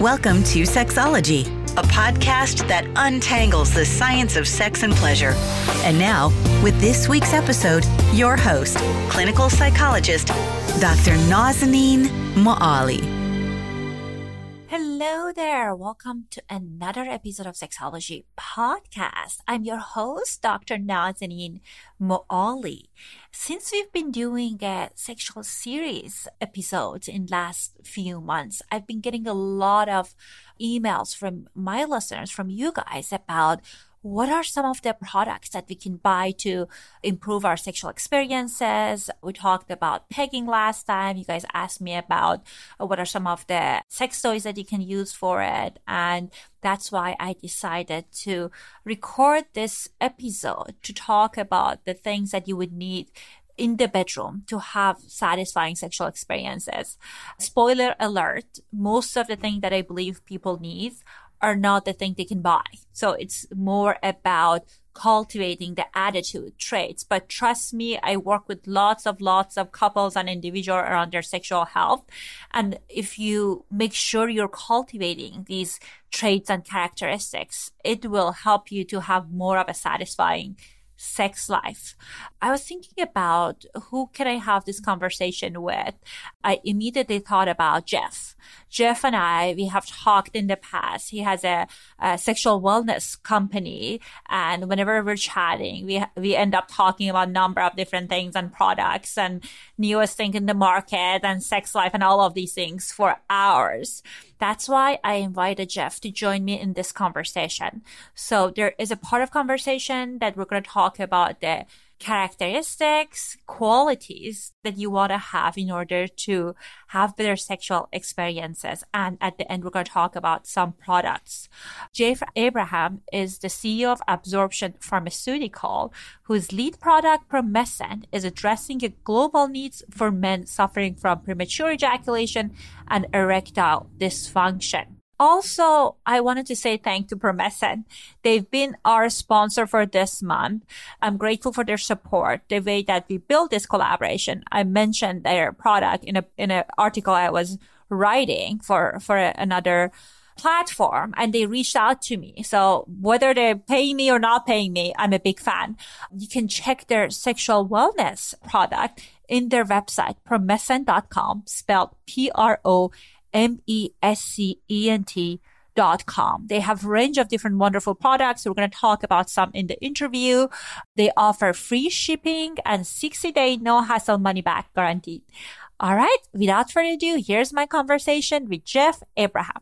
Welcome to Sexology, a podcast that untangles the science of sex and pleasure. And now, with this week's episode, your host, clinical psychologist, Dr. Nazanin Moali. Hello there. Welcome to another episode of Sexology Podcast. I'm your host, Dr. Nazanin Moali. Since we've been doing a sexual series episodes in last few months, I've been getting a lot of emails from my listeners, from you guys, about what are some of the products that we can buy to improve our sexual experiences. We talked about pegging last time. You guys asked me about what are some of the sex toys that you can use for it. And that's why I decided to record this episode to talk about the things that you would need in the bedroom to have satisfying sexual experiences. Spoiler alert, most of the things that I believe people need are not the thing they can buy. So it's more about cultivating the attitude traits. But trust me, I work with lots of couples and individuals around their sexual health. And if you make sure you're cultivating these traits and characteristics, it will help you to have more of a satisfying sex life. I was thinking about who can I have this conversation with. I immediately thought about Jeff. Jeff and I, we have talked in the past. He has a sexual wellness company. And whenever we're chatting, we end up talking about a number of different things and products and newest thing in the market and sex life and all of these things for hours. That's why I invited Jeff to join me in this conversation. So there is a part of conversation that we're going to talk about the characteristics, qualities that you want to have in order to have better sexual experiences. And at the end, we're going to talk about some products. Jeff Abraham is the CEO of Absorption Pharmaceutical, whose lead product, Promescent, is addressing a global needs for men suffering from premature ejaculation and erectile dysfunction. Also, I wanted to say thank you to Promescent. They've been our sponsor for this month. I'm grateful for their support, the way that we built this collaboration. I mentioned their product in an article I was writing for another platform, and they reached out to me. So whether they're paying me or not paying me, I'm a big fan. You can check their sexual wellness product in their website, promescent.com, spelled Promescent.com. They have a range of different wonderful products. We're going to talk about some in the interview. They offer free shipping and 60-day no-hassle money-back guarantee. All right, without further ado, here's my conversation with Jeff Abraham.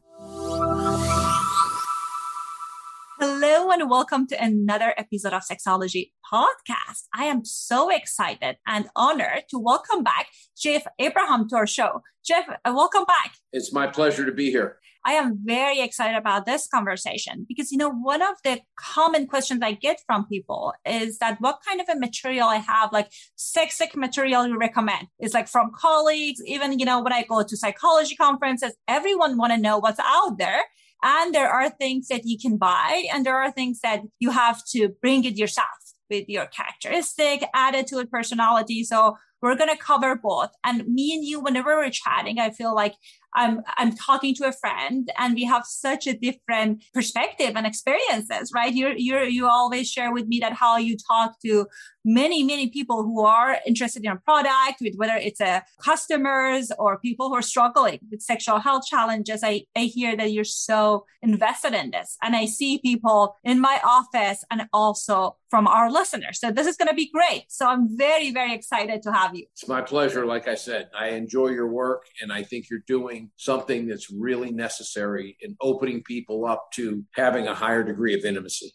Hello and welcome to another episode of Sexology Podcast. I am so excited and honored to welcome back Jeff Abraham to our show. Jeff, welcome back. It's my pleasure to be here. I am very excited about this conversation because, one of the common questions I get from people is that what kind of a material I have, like sex tech material you recommend. It's like from colleagues, even, when I go to psychology conferences, everyone want to know what's out there. And there are things that you can buy, and there are things that you have to bring it yourself with your characteristic, attitude, personality. So we're going to cover both. And me and you, whenever we're chatting, I feel like I'm talking to a friend, and we have such a different perspective and experiences, right? You always share with me that how you talk to many, many people who are interested in a product, with whether it's customers or people who are struggling with sexual health challenges. I hear that you're so invested in this, and I see people in my office and also from our listeners. So this is going to be great. So I'm very, very excited to have you. It's my pleasure. Like I said, I enjoy your work, and I think you're doing something that's really necessary in opening people up to having a higher degree of intimacy.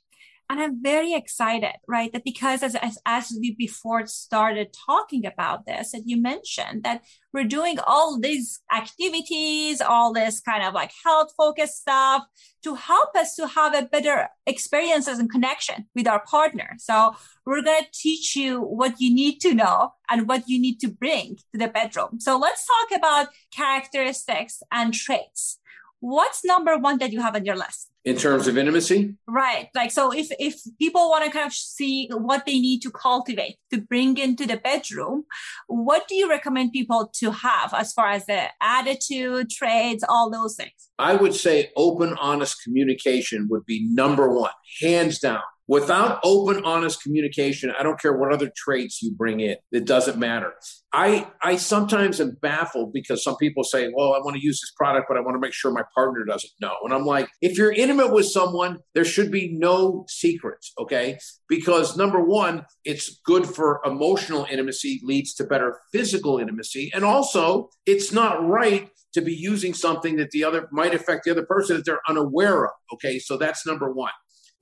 And I'm very excited, right? That because as we before started talking about this, that you mentioned that we're doing all these activities, all this kind of like health-focused stuff to help us to have a better experiences and connection with our partner. So we're going to teach you what you need to know and what you need to bring to the bedroom. So let's talk about characteristics and traits. What's number one that you have on your list? In terms of intimacy? Right. Like, so if people want to kind of see what they need to cultivate to bring into the bedroom, what do you recommend people to have as far as the attitude, traits, all those things? I would say open, honest communication would be number one, hands down. Without open, honest communication, I don't care what other traits you bring in. It doesn't matter. I sometimes am baffled because some people say, well, I want to use this product, but I want to make sure my partner doesn't know. And I'm like, if you're intimate with someone, there should be no secrets, okay? Because number one, it's good for emotional intimacy, leads to better physical intimacy. And also, it's not right to be using something that the other might affect the other person that they're unaware of, okay? So that's number one.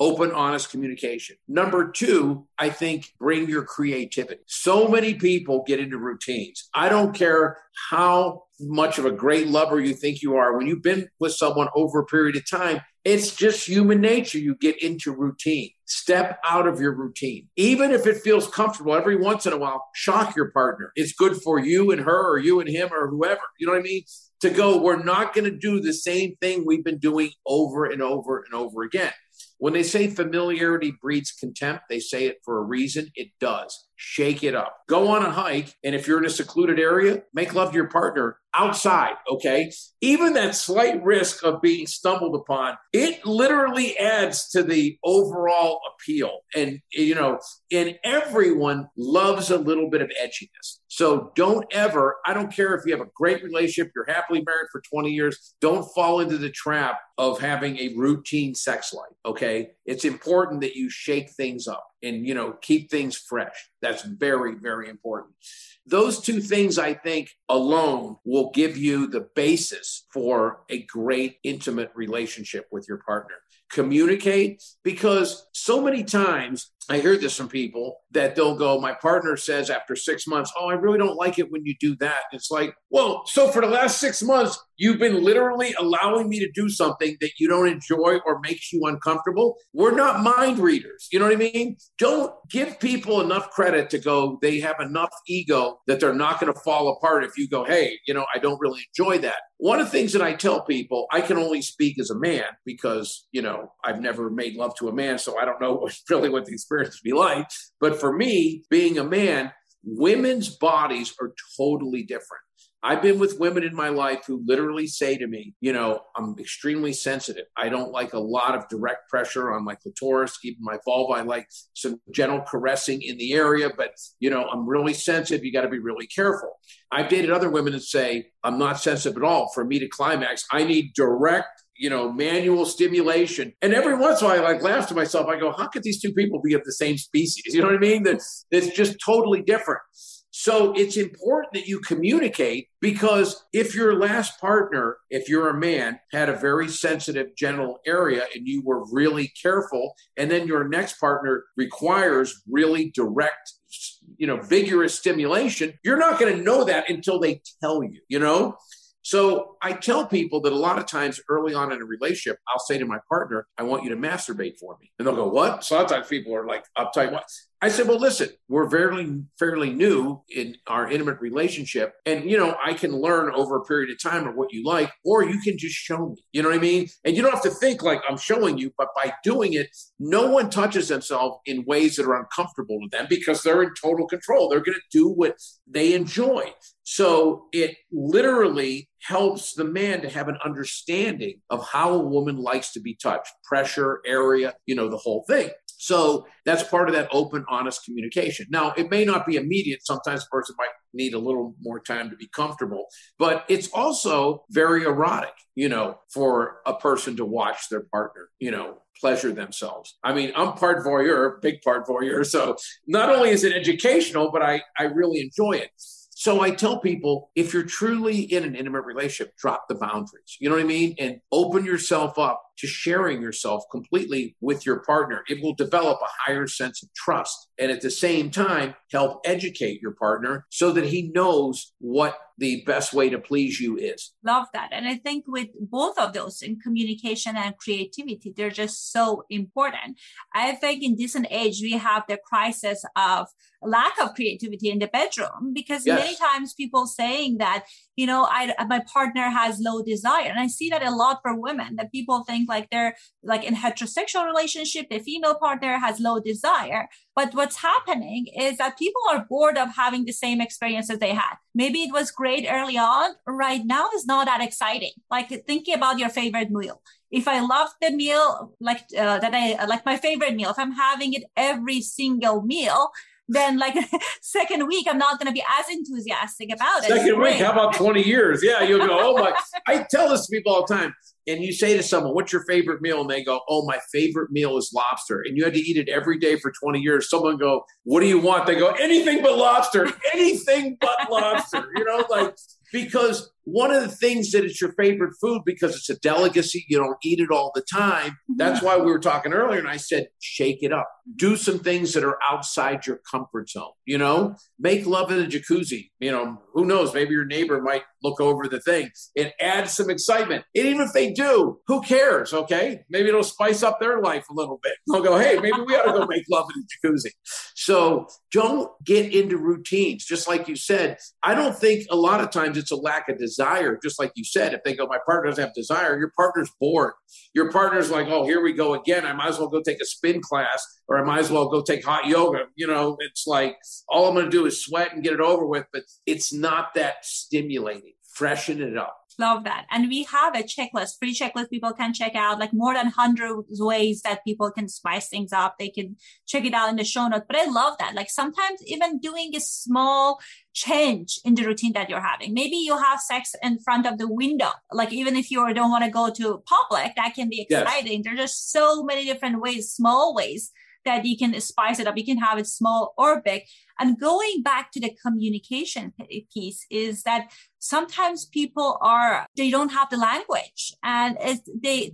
Open, honest communication. Number two, I think bring your creativity. So many people get into routines. I don't care how much of a great lover you think you are. When you've been with someone over a period of time, it's just human nature. You get into routine. Step out of your routine. Even if it feels comfortable, every once in a while, shock your partner. It's good for you and her, or you and him, or whoever. You know what I mean? To go, we're not going to do the same thing we've been doing over and over and over again. When they say familiarity breeds contempt, they say it for a reason. It does. Shake it up. Go on a hike. And if you're in a secluded area, make love to your partner outside, okay? Even that slight risk of being stumbled upon, it literally adds to the overall appeal. And, you know, and everyone loves a little bit of edginess. So don't ever, I don't care if you have a great relationship, you're happily married for 20 years, don't fall into the trap of having a routine sex life, okay? It's important that you shake things up and, you know, keep things fresh. That's very, very important. Those two things, I think, alone will give you the basis for a great intimate relationship with your partner. Communicate, because so many times I hear this from people that they'll go, my partner says after 6 months, oh, I really don't like it when you do that. It's like, well, so for the last 6 months, you've been literally allowing me to do something that you don't enjoy or makes you uncomfortable. We're not mind readers. You know what I mean? Don't give people enough credit to go, they have enough ego that they're not going to fall apart if you go, hey, you know, I don't really enjoy that. One of the things that I tell people, I can only speak as a man because, you know, I've never made love to a man, so I don't know really what the experience would be like. But for me, being a man, women's bodies are totally different. I've been with women in my life who literally say to me, you know, I'm extremely sensitive. I don't like a lot of direct pressure on my clitoris, even my vulva. I like some gentle caressing in the area, but, you know, I'm really sensitive. You got to be really careful. I've dated other women that say, I'm not sensitive at all. For me to climax, I need direct, you know, manual stimulation. And every once in a while, I laugh to myself. I go, how could these two people be of the same species? You know what I mean? That's just totally different. So it's important that you communicate, because if your last partner, if you're a man, had a very sensitive genital area and you were really careful, and then your next partner requires really direct, you know, vigorous stimulation, you're not going to know that until they tell you, you know? So I tell people that a lot of times early on in a relationship, I'll say to my partner, I want you to masturbate for me. And they'll go, what? So sometimes people are like uptight. What? I said, well, listen, we're fairly new in our intimate relationship. And, you know, I can learn over a period of time of what you like, or you can just show me, you know what I mean? And you don't have to think like I'm showing you, but by doing it, no one touches themselves in ways that are uncomfortable to them because they're in total control. They're going to do what they enjoy. So it literally helps the man to have an understanding of how a woman likes to be touched, pressure, area, you know, the whole thing. So that's part of that open, honest communication. Now, it may not be immediate. Sometimes a person might need a little more time to be comfortable, but it's also very erotic, you know, for a person to watch their partner, you know, pleasure themselves. I mean, I'm part voyeur, big part voyeur. So not only is it educational, but I really enjoy it. So I tell people, if you're truly in an intimate relationship, drop the boundaries. You know what I mean? And open yourself up to sharing yourself completely with your partner. It will develop a higher sense of trust. And at the same time, help educate your partner so that he knows what the best way to please you is. Love that. And I think with both of those, in communication and creativity, they're just so important. I think in this age, we have the crisis of lack of creativity in the bedroom, because many times people saying that, you know, my partner has low desire. And I see that a lot for women, that people think like they're like in heterosexual relationship, the female partner has low desire. But what's happening is that people are bored of having the same experiences they had. Maybe it was great early on. Right now it's not that exciting. Like thinking about your favorite meal. If I love the meal, like my favorite meal, if I'm having it every single meal, then like second week, I'm not going to be as enthusiastic about it. Second week, how about 20 years? Yeah, you'll go, oh my, I tell this to people all the time. And you say to someone, what's your favorite meal? And they go, oh, my favorite meal is lobster. And you had to eat it every day for 20 years. Someone go, what do you want? They go, anything but lobster, anything but lobster. You know, like, because one of the things that it's your favorite food, because it's a delicacy, you don't eat it all the time. That's why we were talking earlier. And I said, shake it up. Do some things that are outside your comfort zone. You know, make love in a jacuzzi. You know, who knows? Maybe your neighbor might look over the thing and add some excitement. And even if they do, who cares? Okay. Maybe it'll spice up their life a little bit. They'll go, hey, maybe we ought to go make love in a jacuzzi. So don't get into routines. Just like you said, I don't think a lot of times it's a lack of desire. Just like you said, if they go, my partner doesn't have desire, your partner's bored. Your partner's like, oh, here we go again. I might as well go take a spin class, or I might as well go take hot yoga. You know, it's like, all I'm going to do is sweat and get it over with. But it's not that stimulating. Freshen it up. Love that. And we have a checklist, free checklist people can check out, like more than 100 ways that people can spice things up. They can check it out in the show notes. But I love that. Like sometimes even doing a small change in the routine that you're having. Maybe you have sex in front of the window. Like even if you don't want to go to public, that can be exciting. Yes. There's just so many different ways, small ways that you can spice it up. You can have it small or big. And going back to the communication piece is that sometimes people they don't have the language, and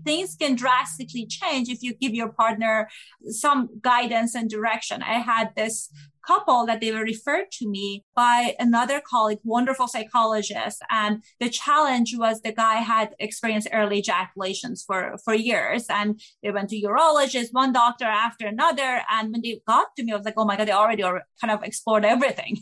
things can drastically change if you give your partner some guidance and direction. I had this couple that they were referred to me by another colleague, wonderful psychologist. And the challenge was the guy had experienced early ejaculations for years. And they went to urologists, one doctor after another. And when they got to me, I was like, oh my God, they already are kind of explored everything.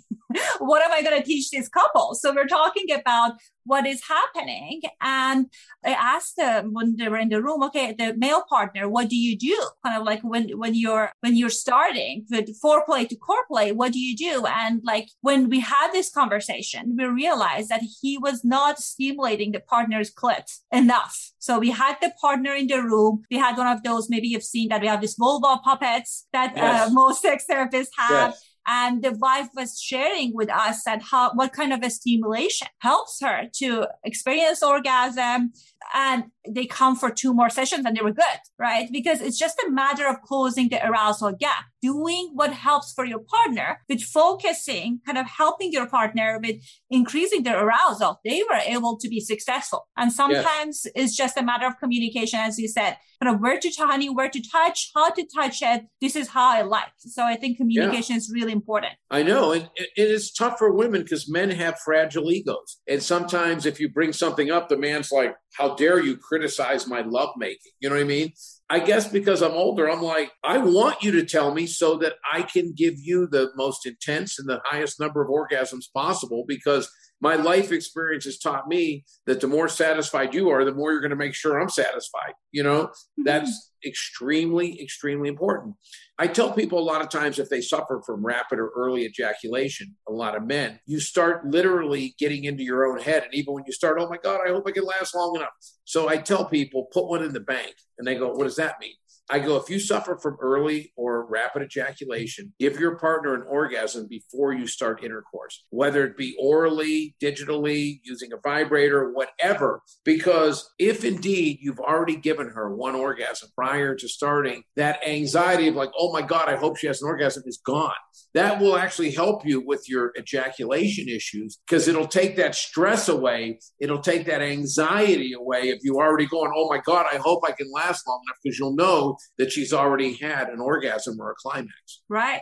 What am I going to teach these couples? So we're talking about what is happening. And I asked them when they were in the room, okay, the male partner, what do you do? Kind of like when you're starting with foreplay to core play, what do you do? And like, when we had this conversation, we realized that he was not stimulating the partner's clit enough. So we had the partner in the room. We had one of those, maybe you've seen that we have these vulva puppets that most sex therapists have. Yes. And the wife was sharing with us that what kind of a stimulation helps her to experience orgasm. And they come for 2 more sessions and they were good, right? Because it's just a matter of closing the arousal gap, doing what helps for your partner, with focusing, kind of helping your partner with increasing their arousal. They were able to be successful. And sometimes it's just a matter of communication, as you said, kind of where to touch, how to touch it. This is how I like. So I think communication is really important. I know. And it is tough for women because men have fragile egos. And sometimes if you bring something up, the man's like, how dare you criticize my lovemaking? You know what I mean? I guess because I'm older, I'm like, I want you to tell me so that I can give you the most intense and the highest number of orgasms possible, because my life experience has taught me that the more satisfied you are, the more you're going to make sure I'm satisfied. You know, that's extremely, extremely important. I tell people a lot of times if they suffer from rapid or early ejaculation, a lot of men, you start literally getting into your own head. And even when you start, oh my God, I hope I can last long enough. So I tell people, put one in the bank. And they go, what does that mean? I go, if you suffer from early or rapid ejaculation, give your partner an orgasm before you start intercourse, whether it be orally, digitally, using a vibrator, whatever, because if indeed you've already given her one orgasm prior to starting, that anxiety of like, oh my God, I hope she has an orgasm is gone. That will actually help you with your ejaculation issues because it'll take that stress away. It'll take that anxiety away if you already going, oh my God, I hope I can last long enough, because you'll know that she's already had an orgasm or a climax. Right.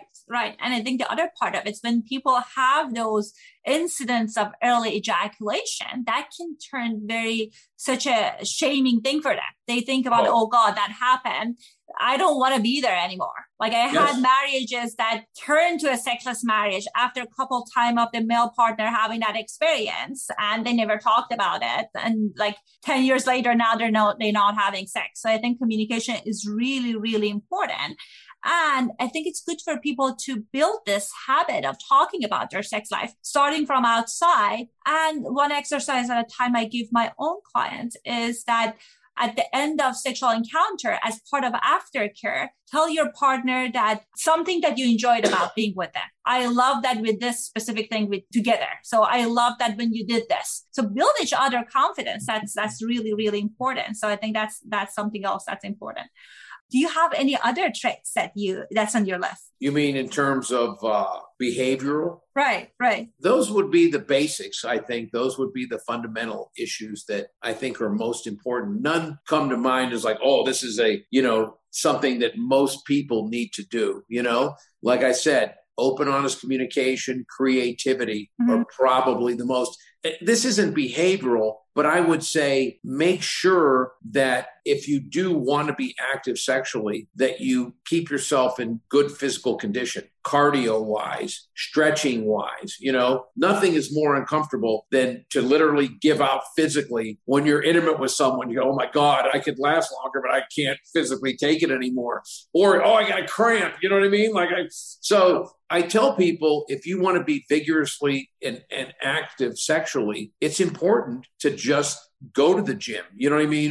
And I think the other part of it is when people have those incidents of early ejaculation, that can turn such a shaming thing for them. They think about, oh God, that happened. I don't want to be there anymore. Like I had marriages that turned to a sexless marriage after a couple time of the male partner having that experience, and they never talked about it. And like 10 years later, now they're not having sex. So I think communication is really, really important. And I think it's good for people to build this habit of talking about their sex life, starting from outside. And one exercise at a time I give my own clients is that at the end of sexual encounter, as part of aftercare, tell your partner that something that you enjoyed about being with them. I love that with this specific thing we together. So I love that when you did this. So build each other confidence. That's really, really important. So I think that's something else that's important. Do you have any other traits that's on your list? You mean in terms of behavioral? Right. Those would be the basics, I think. Those would be the fundamental issues that I think are most important. None come to mind as like, oh, this is a, something that most people need to do. Like I said, open, honest communication, creativity are probably the most. This isn't behavioral, but I would say make sure that if you do want to be active sexually, that you keep yourself in good physical condition, cardio-wise, stretching-wise. Nothing is more uncomfortable than to literally give out physically. When you're intimate with someone, you go, oh my God, I could last longer, but I can't physically take it anymore. Or, oh, I got a cramp. You know what I mean? So I tell people, if you want to be vigorously and active sexually, it's important to just go to the gym,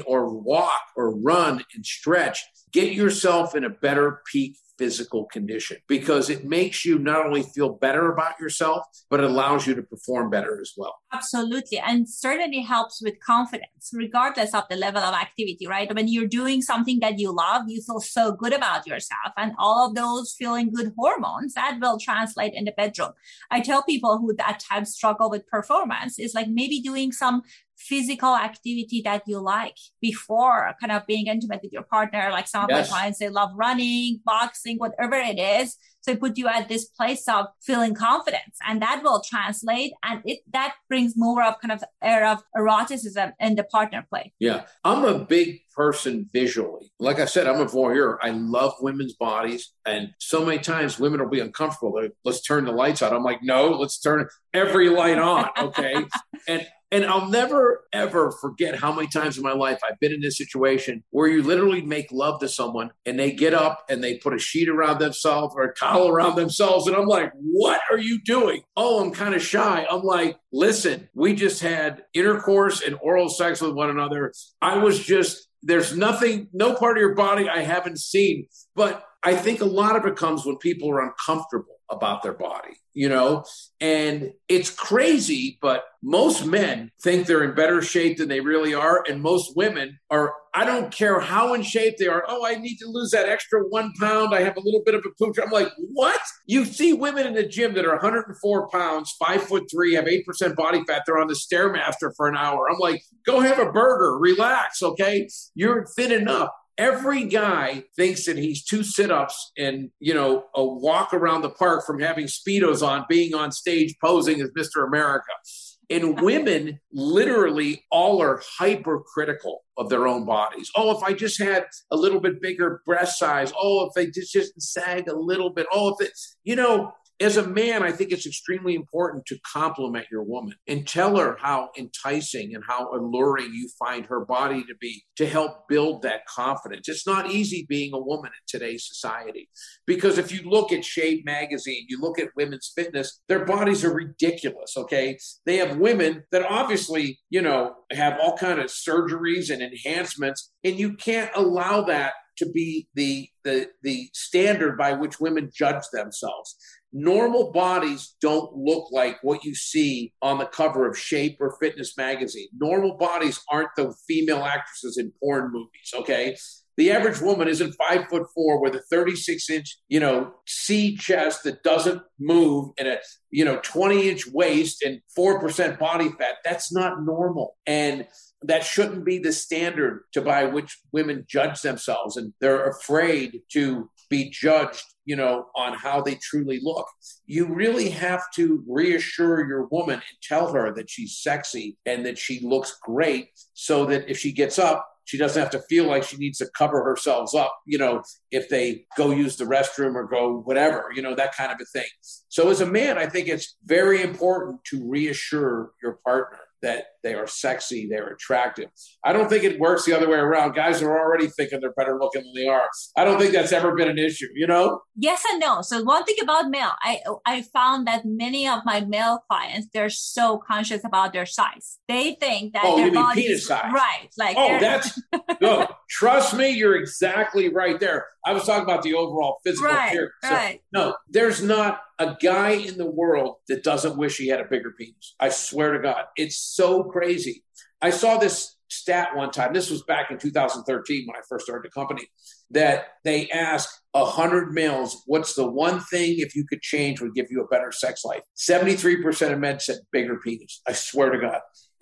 or walk or run and stretch. Get yourself in a better peak physical condition, because it makes you not only feel better about yourself, but it allows you to perform better as well. Absolutely. And certainly helps with confidence, regardless of the level of activity, right? When you're doing something that you love, you feel so good about yourself, and all of those feeling good hormones that will translate in the bedroom. I tell people who at times struggle with performance is like maybe doing some physical activity that you like before kind of being intimate with your partner. Like some of my clients, they love running, boxing, whatever it is. So it put you at this place of feeling confidence, and that will translate. And that brings more of kind of air of eroticism in the partner play. Yeah. I'm a big person visually. Like I said, I'm a voyeur. I love women's bodies. And so many times women will be uncomfortable. They're like, let's turn the lights out. I'm like, no, let's turn every light on. Okay. And I'll never, ever forget how many times in my life I've been in this situation where you literally make love to someone and they get up and they put a sheet around themselves or a towel around themselves. And I'm like, what are you doing? Oh, I'm kind of shy. I'm like, listen, we just had intercourse and oral sex with one another. I was just, there's nothing, no part of your body I haven't seen. But I think a lot of it comes when people are uncomfortable about their body, and it's crazy, but most men think they're in better shape than they really are. And most women are, I don't care how in shape they are. Oh, I need to lose that extra 1 pound. I have a little bit of a pooch. I'm like, what? You see women in the gym that are 104 pounds, 5'3", have 8% body fat. They're on the Stairmaster for an hour. I'm like, go have a burger, relax. Okay. You're thin enough. Every guy thinks that he's 2 sit-ups and, a walk around the park from having Speedos on, being on stage, posing as Mr. America. And women literally all are hypercritical of their own bodies. Oh, if I just had a little bit bigger breast size. Oh, if they just sag a little bit. Oh, if it, as a man, I think it's extremely important to compliment your woman and tell her how enticing and how alluring you find her body to be, to help build that confidence. It's not easy being a woman in today's society, because if you look at Shape magazine, you look at women's fitness, their bodies are ridiculous, okay? They have women that obviously, have all kinds of surgeries and enhancements, and you can't allow that to be the standard by which women judge themselves. Normal bodies don't look like what you see on the cover of Shape or Fitness magazine. Normal bodies aren't the female actresses in porn movies, okay? The average woman isn't 5'4" with a 36-inch, C chest that doesn't move and a, 20-inch waist and 4% body fat. That's not normal. And that shouldn't be the standard to by which women judge themselves. And they're afraid to be judged, on how they truly look. You really have to reassure your woman and tell her that she's sexy and that she looks great, so that if she gets up, She doesn't have to feel like she needs to cover herself up, you know, if they go use the restroom or go whatever, you know, that kind of a thing. So as a man, I think it's very important to reassure your partner that they are sexy, they're attractive. I don't think it works the other way around. Guys are already thinking they're better looking than they are. I don't think that's ever been an issue, you know? Yes and no. So one thing about male, I found that many of my male clients, they're so conscious about their size. They think that their body is size. Right. Like that's no. Trust me, you're exactly right there. I was talking about the overall physical appearance. Right. So, no, there's not a guy in the world that doesn't wish he had a bigger penis. I swear to God, it's so crazy. I saw this stat one time. This was back in 2013 when I first started the company, that they asked 100 males, what's the one thing if you could change would give you a better sex life? 73% of men said bigger penis. I swear to God.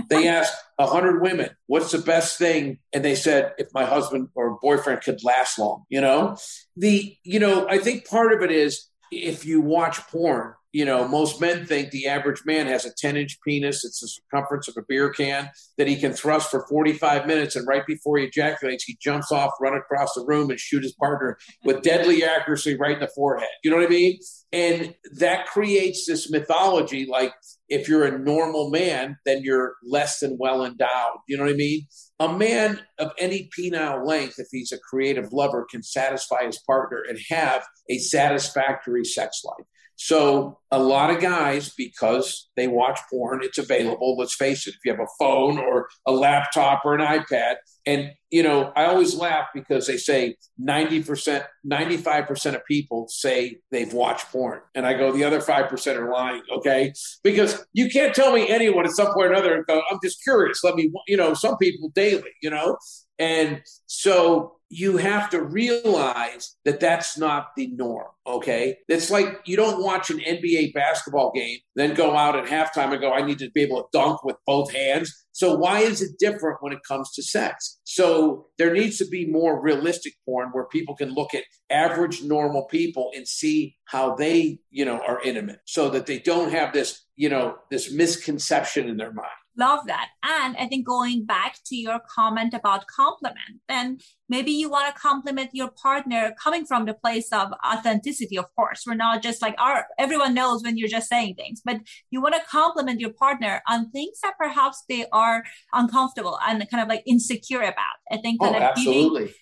They asked 100 women, what's the best thing? And they said, if my husband or boyfriend could last long, you know? I think part of it is, if you watch porn, you know, most men think the average man has a 10-inch penis. It's the circumference of a beer can that he can thrust for 45 minutes. And right before he ejaculates, he jumps off, run across the room and shoot his partner with deadly accuracy right in the forehead. You know what I mean? And that creates this mythology. Like if you're a normal man, then you're less than well endowed. You know what I mean? A man of any penile length, if he's a creative lover, can satisfy his partner and have a satisfactory sex life. So a lot of guys, because they watch porn, it's available. Let's face it. If you have a phone or a laptop or an iPad, and, you know, I always laugh because they say 95% of people say they've watched porn. And I go, the other 5% are lying. Okay. Because you can't tell me anyone at some point or another, go, I'm just curious. Let me, you know, some people daily, you know, and so you have to realize that that's not the norm, okay? It's like you don't watch an NBA basketball game, then go out at halftime and go, I need to be able to dunk with both hands. So why is it different when it comes to sex? So there needs to be more realistic porn where people can look at average normal people and see how they, you know, are intimate so that they don't have this, you know, this misconception in their mind. Love that. And I think going back to your comment about compliment, then maybe you want to compliment your partner coming from the place of authenticity, of course. We're not just like, everyone knows when you're just saying things, but you want to compliment your partner on things that perhaps they are uncomfortable and kind of like insecure about. I think that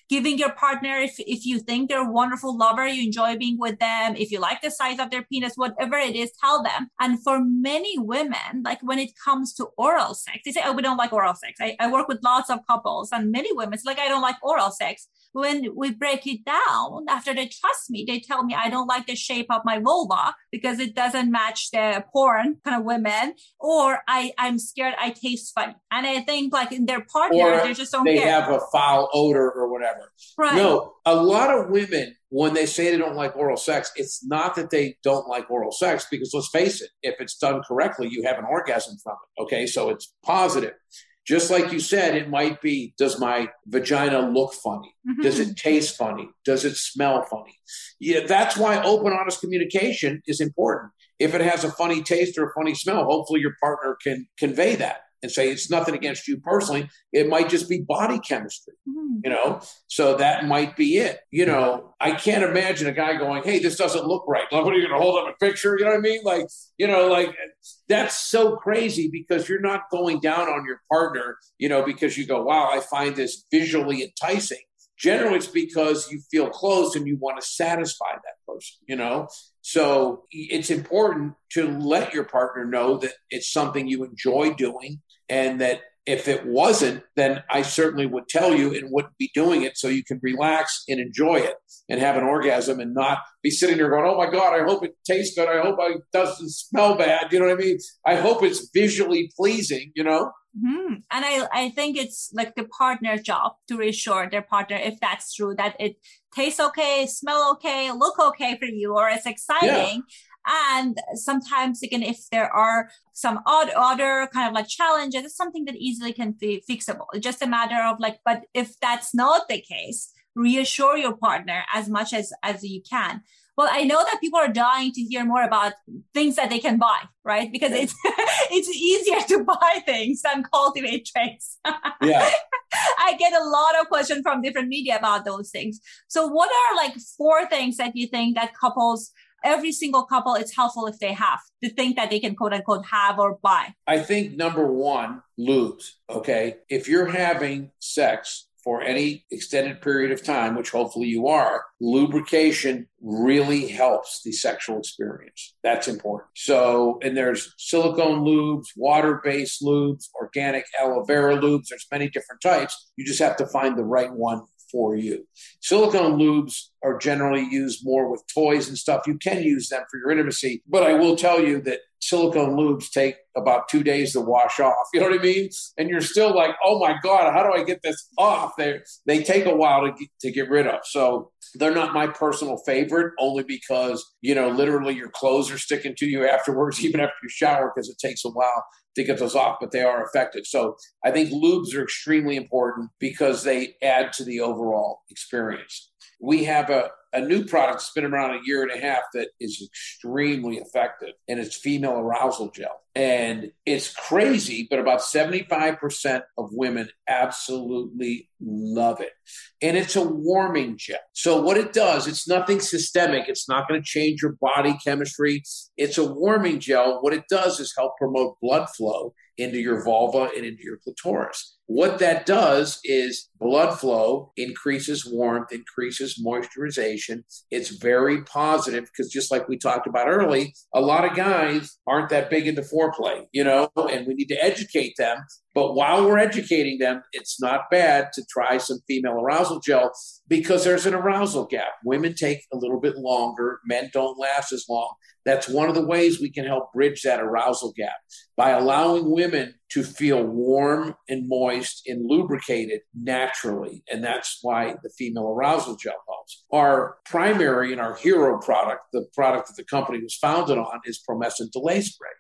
giving your partner, if you think they're a wonderful lover, you enjoy being with them, if you like the size of their penis, whatever it is, tell them. And for many women, like when it comes to oral sex, they say, oh, we don't like oral sex. I work with lots of couples and many women, it's like, I don't like oral sex. When we break it down, after they trust me, they tell me I don't like the shape of my vulva because it doesn't match the porn kind of women, or I'm scared I taste funny. And I think like in their partner, they just don't care. They have a foul odor or whatever. Right. No, a lot of women, when they say they don't like oral sex, it's not that they don't like oral sex, because let's face it, if it's done correctly, you have an orgasm from it. Okay, so it's positive. Just like you said, it might be, does my vagina look funny? Mm-hmm. Does it taste funny? Does it smell funny? Yeah, that's why open, honest communication is important. If it has a funny taste or a funny smell, hopefully your partner can convey that and say, it's nothing against you personally. It might just be body chemistry, you know? So that might be it. You know, I can't imagine a guy going, hey, this doesn't look right. Like, what are you going to hold up a picture? You know what I mean? Like, you know, like that's so crazy because you're not going down on your partner, you know, because you go, wow, I find this visually enticing. Generally, it's because you feel close and you want to satisfy that person, you know? So it's important to let your partner know that it's something you enjoy doing, and that if it wasn't, then I certainly would tell you and wouldn't be doing it, so you can relax and enjoy it and have an orgasm and not be sitting there going, oh my God, I hope it tastes good. I hope it doesn't smell bad. You know what I mean? I hope it's visually pleasing, you know? Mm-hmm. And I think it's like the partner's job to reassure their partner, if that's true, that it tastes okay, smell okay, look okay for you, or it's exciting. Yeah. And sometimes again, if there are some other kind of like challenges, it's something that easily can be fixable. It's just a matter of like, but if that's not the case, reassure your partner as much as you can. Well, I know that people are dying to hear more about things that they can buy, right? Because it's easier to buy things than cultivate traits. Yeah. I get a lot of questions from different media about those things. So what are like four things that you think that couples, every single couple, it's helpful if they have to think that they can quote unquote have or buy? I think number one, lose. Okay. If you're having sex for any extended period of time, which hopefully you are, lubrication really helps the sexual experience. That's important. So, and there's silicone lubes, water-based lubes, organic aloe vera lubes. There's many different types. You just have to find the right one for you. Silicone lubes are generally used more with toys and stuff. You can use them for your intimacy, but I will tell you that silicone lubes take about 2 days to wash off. You know what I mean? And you're still like, oh my God, how do I get this off? They take a while to get rid of. So they're not my personal favorite, only because, you know, literally your clothes are sticking to you afterwards, even after you shower, because it takes a while to get those off, but they are effective. So I think lubes are extremely important because they add to the overall experience. We have a new product that's been around a year and a half that is extremely effective, and it's female arousal gel. And it's crazy, but about 75% of women absolutely love it. And it's a warming gel. So what it does, it's nothing systemic. It's not going to change your body chemistry. It's a warming gel. What it does is help promote blood flow into your vulva and into your clitoris. What that does is blood flow increases warmth, increases moisturization. It's very positive because just like we talked about early, a lot of guys aren't that big into foreplay, you know, and we need to educate them. But while we're educating them, it's not bad to try some female arousal gel because there's an arousal gap. Women take a little bit longer. Men don't last as long. That's one of the ways we can help bridge that arousal gap by allowing women to feel warm and moist and lubricated naturally. And that's why the female arousal gel helps. Our primary and our hero product, the product that the company was founded on, is Promescent Delay Spray.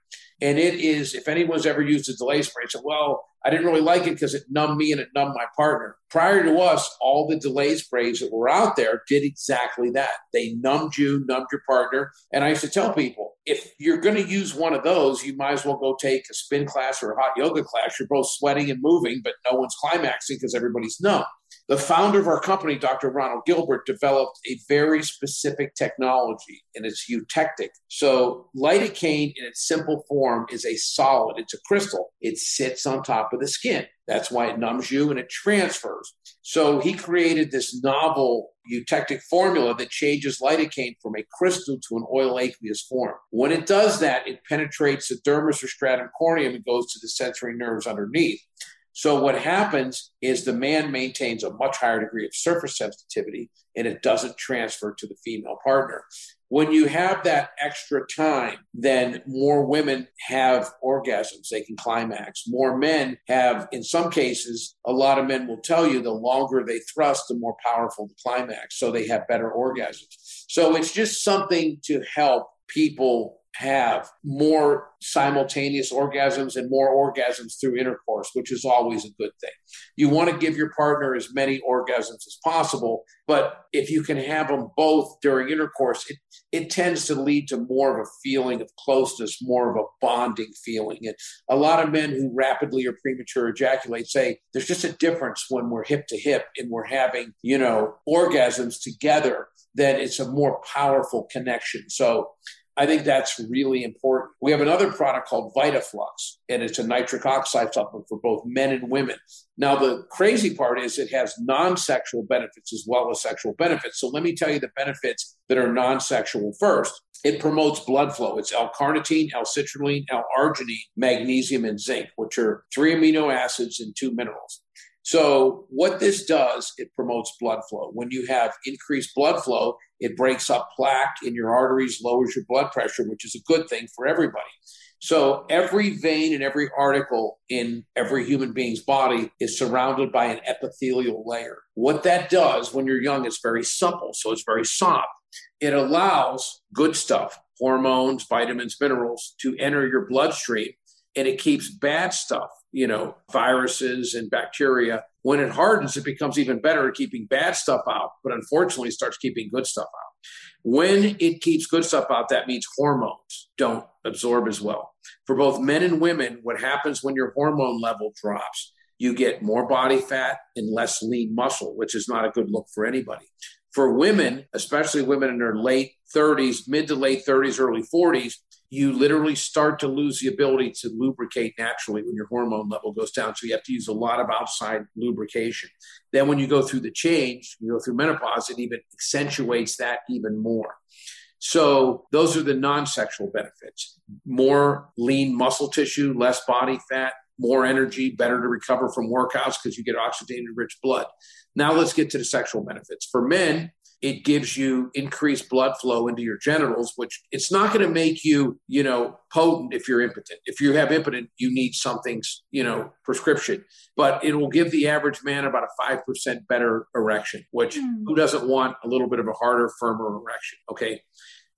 And it is, if anyone's ever used a delay spray, it's, well, I didn't really like it because it numbed me and it numbed my partner. Prior to us, all the delay sprays that were out there did exactly that. They numbed you, numbed your partner. And I used to tell people, if you're going to use one of those, you might as well go take a spin class or a hot yoga class. You're both sweating and moving, but no one's climaxing because everybody's numb. The founder of our company, Dr. Ronald Gilbert, developed a very specific technology, and it's eutectic. So lidocaine in its simple form is a solid. It's a crystal. It sits on top of the skin. That's why it numbs you and it transfers. So he created this novel eutectic formula that changes lidocaine from a crystal to an oil aqueous form. When it does that, it penetrates the dermis or stratum corneum and goes to the sensory nerves underneath. So what happens is the man maintains a much higher degree of surface sensitivity and it doesn't transfer to the female partner. When you have that extra time, then more women have orgasms. They can climax. More men have, in some cases, a lot of men will tell you the longer they thrust, the more powerful the climax. So they have better orgasms. So it's just something to help people have more simultaneous orgasms and more orgasms through intercourse, which is always a good thing. You want to give your partner as many orgasms as possible, but if you can have them both during intercourse, it tends to lead to more of a feeling of closeness, more of a bonding feeling. And a lot of men who rapidly or premature ejaculate say there's just a difference when we're hip to hip and we're having, you know, orgasms together, that it's a more powerful connection. So I think that's really important. We have another product called VitaFlux, and it's a nitric oxide supplement for both men and women. Now, the crazy part is it has non-sexual benefits as well as sexual benefits. So let me tell you the benefits that are non-sexual first. It promotes blood flow. It's L-carnitine, L-citrulline, L-arginine, magnesium, and zinc, which are 3 amino acids and 2 minerals. So what this does, it promotes blood flow. When you have increased blood flow, it breaks up plaque in your arteries, lowers your blood pressure, which is a good thing for everybody. So every vein and every article in every human being's body is surrounded by an epithelial layer. What that does when you're young, it's very supple, so it's very soft. It allows good stuff, hormones, vitamins, minerals, to enter your bloodstream, and it keeps bad stuff, you know, viruses and bacteria. When it hardens, it becomes even better at keeping bad stuff out, but unfortunately, it starts keeping good stuff out. When it keeps good stuff out, that means hormones don't absorb as well. For both men and women, what happens when your hormone level drops you get more body fat and less lean muscle, which is not a good look for anybody. For women, especially women in their late 30s, mid to late 30s, early 40s, you literally start to lose the ability to lubricate naturally when your hormone level goes down. So you have to use a lot of outside lubrication. Then when you go through the change, you go through menopause, it even accentuates that even more. So those are the non-sexual benefits. More lean muscle tissue, less body fat, more energy, better to recover from workouts because you get oxygenated-rich blood. Now let's get to the sexual benefits. For men, it gives you increased blood flow into your genitals, which it's not going to make you, potent if you're impotent. If you have impotent, you need something's, prescription. But it will give the average man about a 5% better erection, which who doesn't want a little bit of a harder, firmer erection, okay?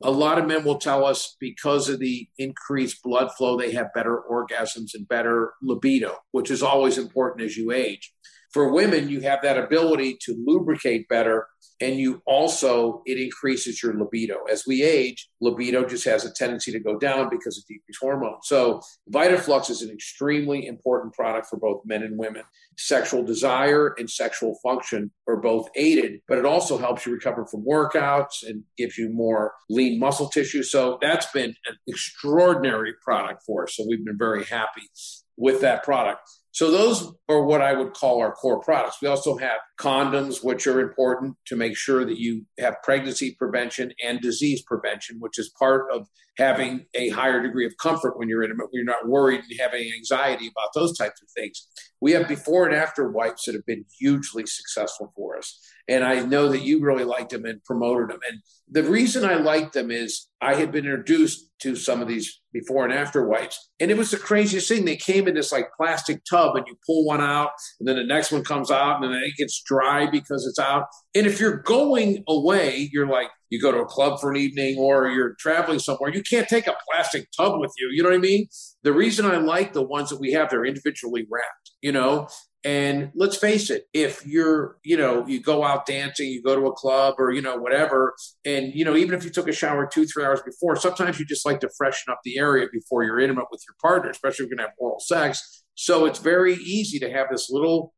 A lot of men will tell us because of the increased blood flow, they have better orgasms and better libido, which is always important as you age. For women, you have that ability to lubricate better, and you also, it increases your libido. As we age, libido just has a tendency to go down because of decreased hormones. So VitaFlux is an extremely important product for both men and women. Sexual desire and sexual function are both aided, but it also helps you recover from workouts and gives you more lean muscle tissue. So that's been an extraordinary product for us. So we've been very happy with that product. So those are what I would call our core products. We also have condoms, which are important to make sure that you have pregnancy prevention and disease prevention, which is part of having a higher degree of comfort when you're intimate. You're not worried and having anxiety about those types of things. We have before and after wipes that have been hugely successful for us. And I know that you really liked them and promoted them. And the reason I liked them is I had been introduced to some of these before and after wipes. And it was the craziest thing. They came in this like plastic tub and you pull one out and then the next one comes out and then it gets dry because it's out. And if you're going away, you're like, you go to a club for an evening or you're traveling somewhere, you can't take a plastic tub with you. You know what I mean? The reason I like the ones that we have, they're individually wrapped, And let's face it, if you're, you go out dancing, you go to a club or, whatever. And, even if you took a shower 2-3 hours before, sometimes you just like to freshen up the area before you're intimate with your partner, especially if you're going to have oral sex. So it's very easy to have this little,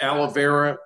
aloe vera,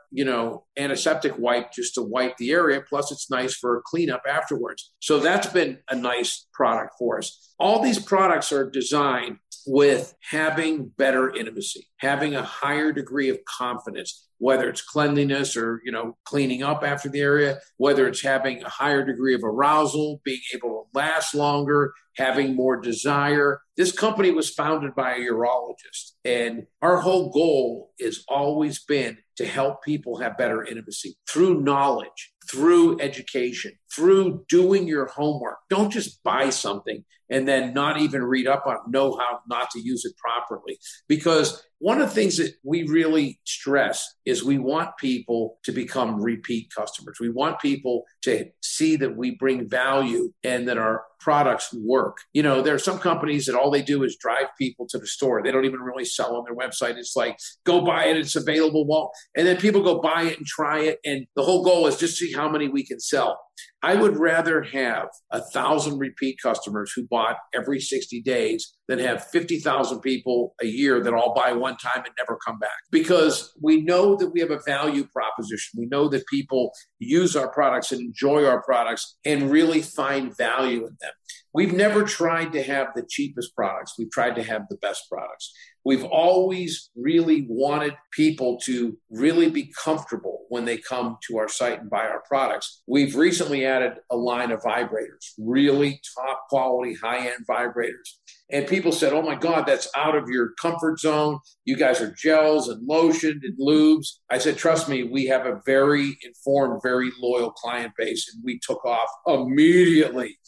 antiseptic wipe just to wipe the area. Plus it's nice for a cleanup afterwards. So that's been a nice product for us. All these products are designed with having better intimacy, having a higher degree of confidence, whether it's cleanliness or, cleaning up after the area, whether it's having a higher degree of arousal, being able to last longer, having more desire. This company was founded by a urologist, and our whole goal has always been to help people have better intimacy through knowledge, through education, through doing your homework. Don't just buy something and then not even read up on know how not to use it properly. Because one of the things that we really stress is we want people to become repeat customers. We want people to see that we bring value and that our products work. There are some companies that all they do is drive people to the store. They don't even really sell on their website. It's like, go buy it. It's available. Well, and then people go buy it and try it. And the whole goal is just to see how many we can sell. I would rather have 1,000 repeat customers who bought every 60 days than have 50,000 people a year that all buy one time and never come back. Because we know that we have a value proposition. We know that people use our products and enjoy our products and really find value in them. We've never tried to have the cheapest products. We've tried to have the best products. We've always really wanted people to really be comfortable when they come to our site and buy our products. We've recently added a line of vibrators, really top quality, high-end vibrators. And people said, oh my God, that's out of your comfort zone. You guys are gels and lotion and lubes. I said, trust me, we have a very informed, very loyal client base. And we took off immediately.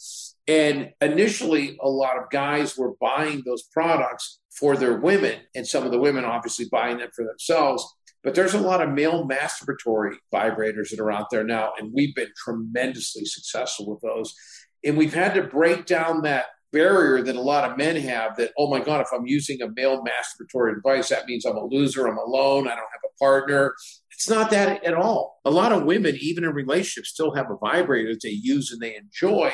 And initially, a lot of guys were buying those products for their women, and some of the women obviously buying them for themselves. But there's a lot of male masturbatory vibrators that are out there now, and we've been tremendously successful with those. And we've had to break down that barrier that a lot of men have that, oh my God, if I'm using a male masturbatory device, that means I'm a loser, I'm alone, I don't have a partner. It's not that at all. A lot of women, even in relationships, still have a vibrator that they use and they enjoy.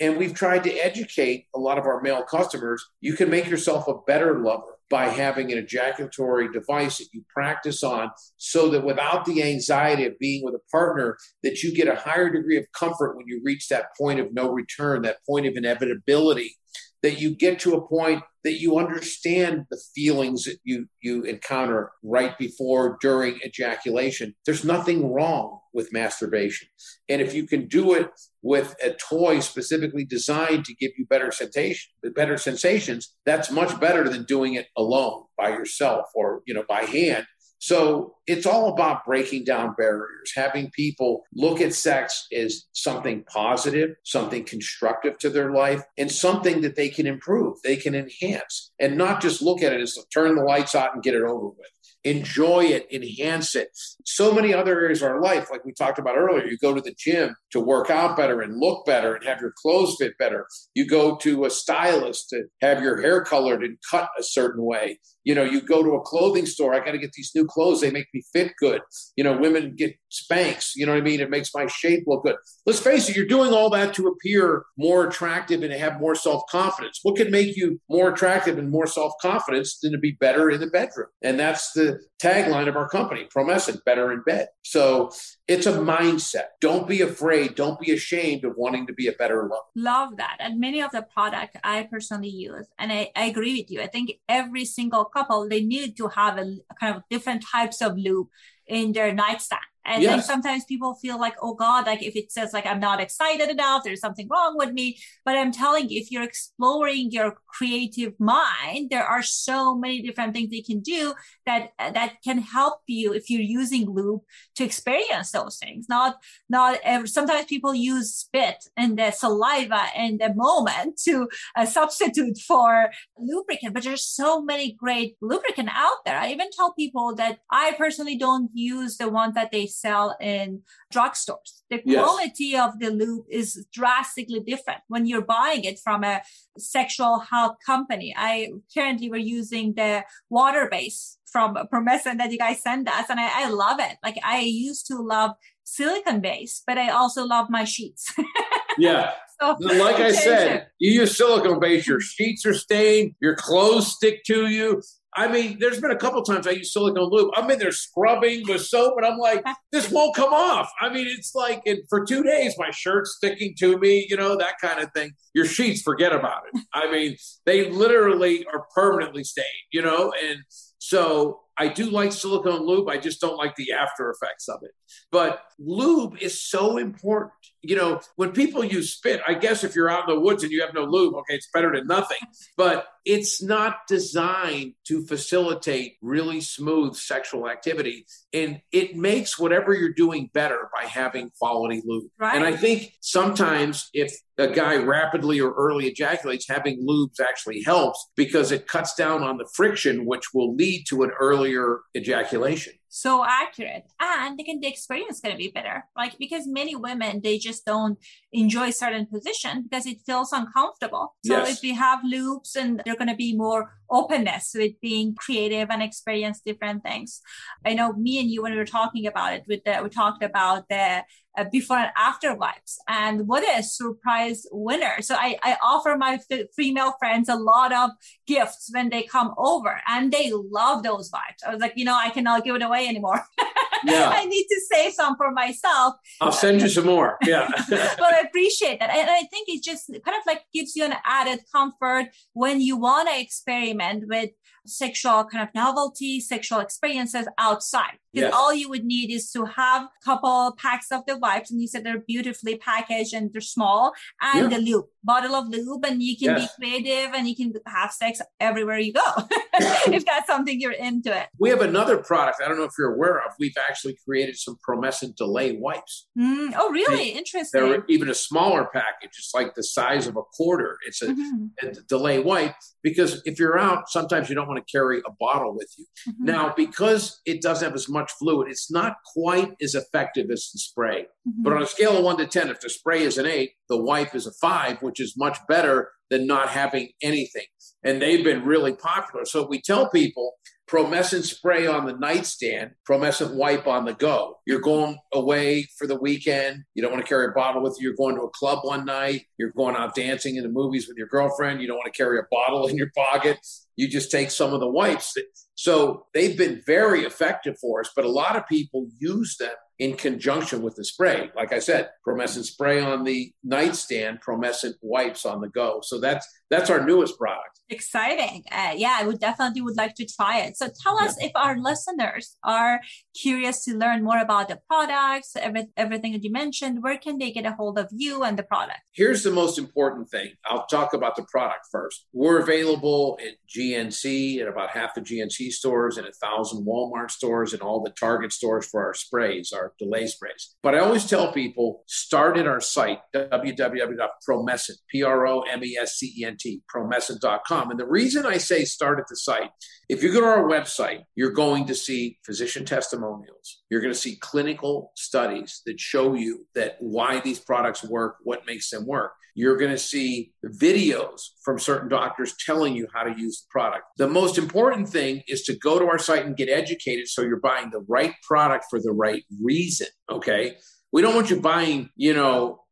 And we've tried to educate a lot of our male customers. You can make yourself a better lover. by having an ejaculatory device that you practice on, so that without the anxiety of being with a partner, that you get a higher degree of comfort when you reach that point of no return, that point of inevitability, that you get to a point that you understand the feelings that you encounter right before, during ejaculation. There's nothing wrong with masturbation. And if you can do it with a toy specifically designed to give you better sensations, that's much better than doing it alone by yourself or, by hand. So it's all about breaking down barriers, having people look at sex as something positive, something constructive to their life, and something that they can improve, they can enhance, and not just look at it as turn the lights out and get it over with. Enjoy it, enhance it. So many other areas of our life, like we talked about earlier, you go to the gym to work out better and look better and have your clothes fit better. You go to a stylist to have your hair colored and cut a certain way. You go to a clothing store. I got to get these new clothes. They make me fit good. Women get Spanx. You know what I mean? It makes my shape look good. Let's face it, you're doing all that to appear more attractive and to have more self-confidence. What could make you more attractive and more self-confidence than to be better in the bedroom? And that's the tagline of our company, Promescent, better in bed. So it's a mindset. Don't be afraid. Don't be ashamed of wanting to be a better lover. Love that. And many of the products I personally use, and I agree with you. I think every single couple, they need to have a kind of different types of lube in their nightstand. And yes. Then sometimes people feel like, oh God, like if it says like, I'm not excited enough, there's something wrong with me. But I'm telling you, if you're exploring your creative mind, there are so many different things they can do that can help you if you're using lube to experience those things. Sometimes people use spit and the saliva and the moment to substitute for lubricant, but there's so many great lubricant out there. I even tell people that I personally don't use the ones that they sell in drugstores. The quality of the lube is drastically different when you're buying it from a sexual health company. I currently were using the water-based from Promescent that you guys send us, and I love it. Like I used to love silicone-based, but I also love my sheets. Yeah. So, like I said, you use silicone-based, your sheets are stained, your clothes stick to you. I mean, there's been a couple of times I use silicone lube. I'm in there scrubbing with soap, and I'm like, this won't come off. I mean, it's like for 2 days, my shirt's sticking to me, that kind of thing. Your sheets, forget about it. I mean, they literally are permanently stained, and so I do like silicone lube. I just don't like the after effects of it. But lube is so important. When people use spit, I guess if you're out in the woods and you have no lube, okay, it's better than nothing. But it's not designed to facilitate really smooth sexual activity. And it makes whatever you're doing better by having quality lube. Right. And I think sometimes if a guy rapidly or early ejaculates, having lubes actually helps because it cuts down on the friction, which will lead to an earlier ejaculation. So accurate. And the experience is going to be better. Like, because many women, they just don't enjoy certain position because it feels uncomfortable. So yes. If we have loops, and they're going to be more openness with being creative and experience different things. I know me and you, when we were talking about it, we talked about the before and after wipes, and what a surprise winner. So I offer my female friends a lot of gifts when they come over, and they love those wipes. I was like, I cannot give it away anymore. Yeah. I need to save some for myself. I'll send you some more. Yeah. But I appreciate that. And I think it just kind of like gives you an added comfort when you want to experiment with sexual kind of novelty, sexual experiences outside. Because all you would need is to have a couple packs of the wipes. And you said they're beautifully packaged and they're small. And the lube, bottle of lube. And you can be creative and you can have sex everywhere you go. If that's something you're into it. We have another product I don't know if you're aware of. We've actually created some Promescent delay wipes. Oh, really? Interesting. They're even a smaller package. It's like the size of a quarter. It's a delay wipe. Because if you're out, sometimes you don't want to carry a bottle with you. Now, because it doesn't have as much fluid, it's not quite as effective as the spray. But on a scale of 1 to 10, if the spray is an 8, the wipe is a 5, which is much better than not having anything. And they've been really popular. So we tell people Promescent spray on the nightstand, Promescent wipe on the go. You're going away for the weekend. You don't want to carry a bottle with you. You're going to a club one night. You're going out dancing in the movies with your girlfriend. You don't want to carry a bottle in your pocket. You just take some of the wipes. So they've been very effective for us, but a lot of people use them in conjunction with the spray. Like I said, Promescent spray on the nightstand, Promescent wipes on the go. So that's our newest product. Exciting. Yeah, I would definitely would like to try it. So tell us if our listeners are curious to learn more about the products, everything that you mentioned, where can they get a hold of you and the product? Here's the most important thing. I'll talk about the product first. We're available at GNC, at about half the GNC stores, and 1,000 Walmart stores, and all the Target stores for our sprays, our delay sprays. But I always tell people, start at our site, www.promescent, Promescent, promescent.com. And the reason I say start at the site, if you go to our website, you're going to see physician testimonials. You're going to see clinical studies that show you that why these products work, what makes them work. You're going to see videos from certain doctors telling you how to use the product. The most important thing is to go to our site and get educated so you're buying the right product for the right reason, okay? We don't want you buying,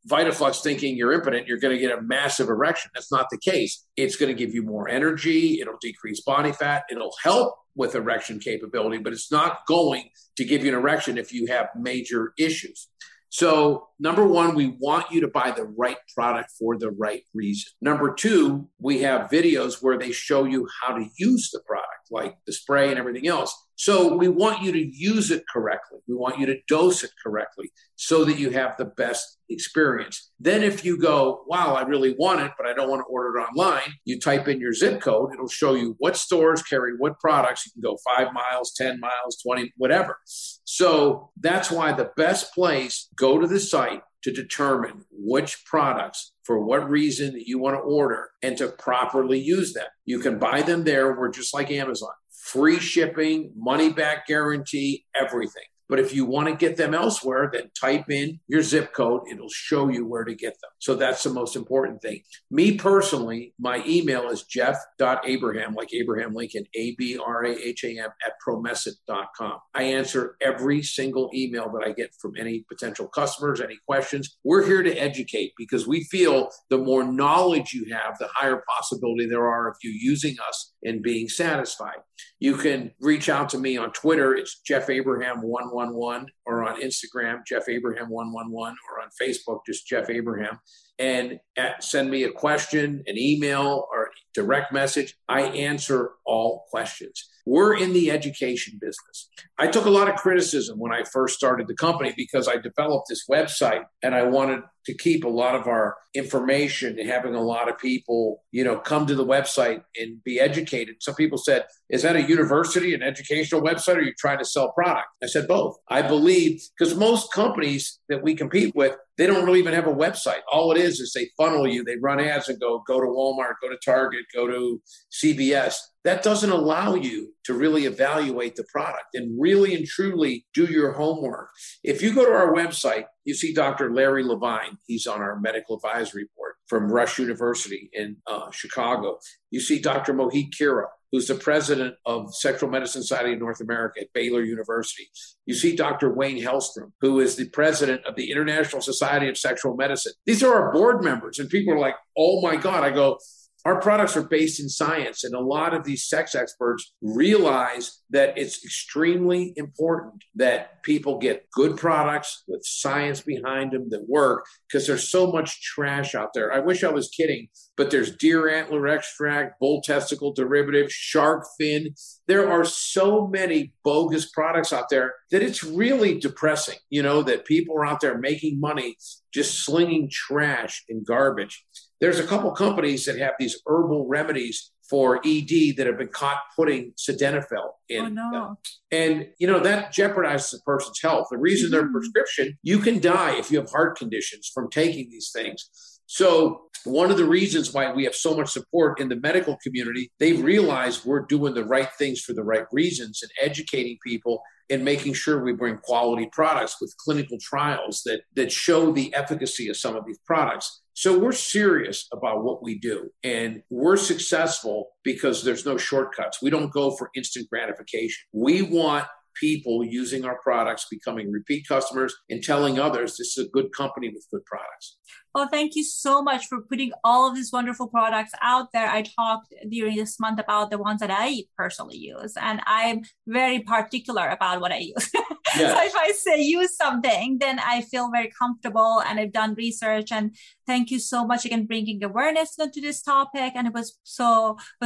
VitaFlux thinking you're impotent, you're going to get a massive erection. That's not the case. It's going to give you more energy. It'll decrease body fat. It'll help with erection capability, but it's not going to give you an erection if you have major issues. So number one, we want you to buy the right product for the right reason. Number two, we have videos where they show you how to use the product, like the spray and everything else. So we want you to use it correctly. We want you to dose it correctly so that you have the best experience. Then if you go, wow, I really want it, but I don't want to order it online, you type in your zip code. It'll show you what stores carry what products. You can go 5 miles, 10 miles, 20, whatever. So that's why the best place, go to the site to determine which products for what reason that you want to order and to properly use them. You can buy them there. We're just like Amazon. Free shipping, money back guarantee, everything. But if you want to get them elsewhere, then type in your zip code. It'll show you where to get them. So that's the most important thing. Me personally, my email is jeff.abraham, like Abraham Lincoln, A-B-R-A-H-A-M at promescent.com. I answer every single email that I get from any potential customers, any questions. We're here to educate because we feel the more knowledge you have, the higher possibility there are of you using us and being satisfied. You can reach out to me on Twitter. It's Jeff Abraham 111, or on Instagram, Jeff Abraham 111, or on Facebook, just Jeff Abraham. And send me a question, an email, or direct message. I answer all questions. We're in the education business. I took a lot of criticism when I first started the company because I developed this website and I wanted to keep a lot of our information and having a lot of people, come to the website and be educated. Some people said, is that a university, an educational website, or are you trying to sell product? I said both. I believe, because most companies that we compete with, they don't really even have a website. All it is they funnel you. They run ads and go to Walmart, go to Target, go to CVS. That doesn't allow you to really evaluate the product and really and truly do your homework. If you go to our website, you see Dr. Larry Levine. He's on our medical advisory board from Rush University in Chicago. You see Dr. Mohit Khera, who's the president of Sexual Medicine Society of North America at Baylor University. You see Dr. Wayne Hellstrom, who is the president of the International Society of Sexual Medicine. These are our board members, and people are like, oh my God. I go, our products are based in science, and a lot of these sex experts realize that it's extremely important that people get good products with science behind them that work, because there's so much trash out there. I wish I was kidding, but there's deer antler extract, bull testicle derivative, shark fin. There are so many bogus products out there that it's really depressing, that people are out there making money just slinging trash and garbage. There's a couple companies that have these herbal remedies for ED that have been caught putting sildenafil in. Oh, no. And, that jeopardizes the person's health. The reason they're prescription, you can die if you have heart conditions from taking these things. So one of the reasons why we have so much support in the medical community, they realize we're doing the right things for the right reasons and educating people and making sure we bring quality products with clinical trials that show the efficacy of some of these products. So we're serious about what we do, and we're successful because there's no shortcuts. We don't go for instant gratification. We want people using our products, becoming repeat customers, and telling others this is a good company with good products. Well, thank you so much for putting all of these wonderful products out there. I talked during this month about the ones that I personally use, and I'm very particular about what I use. Yes. So if I say use something, then I feel very comfortable, and I've done research. And thank you so much again, bringing awareness to this topic. And it was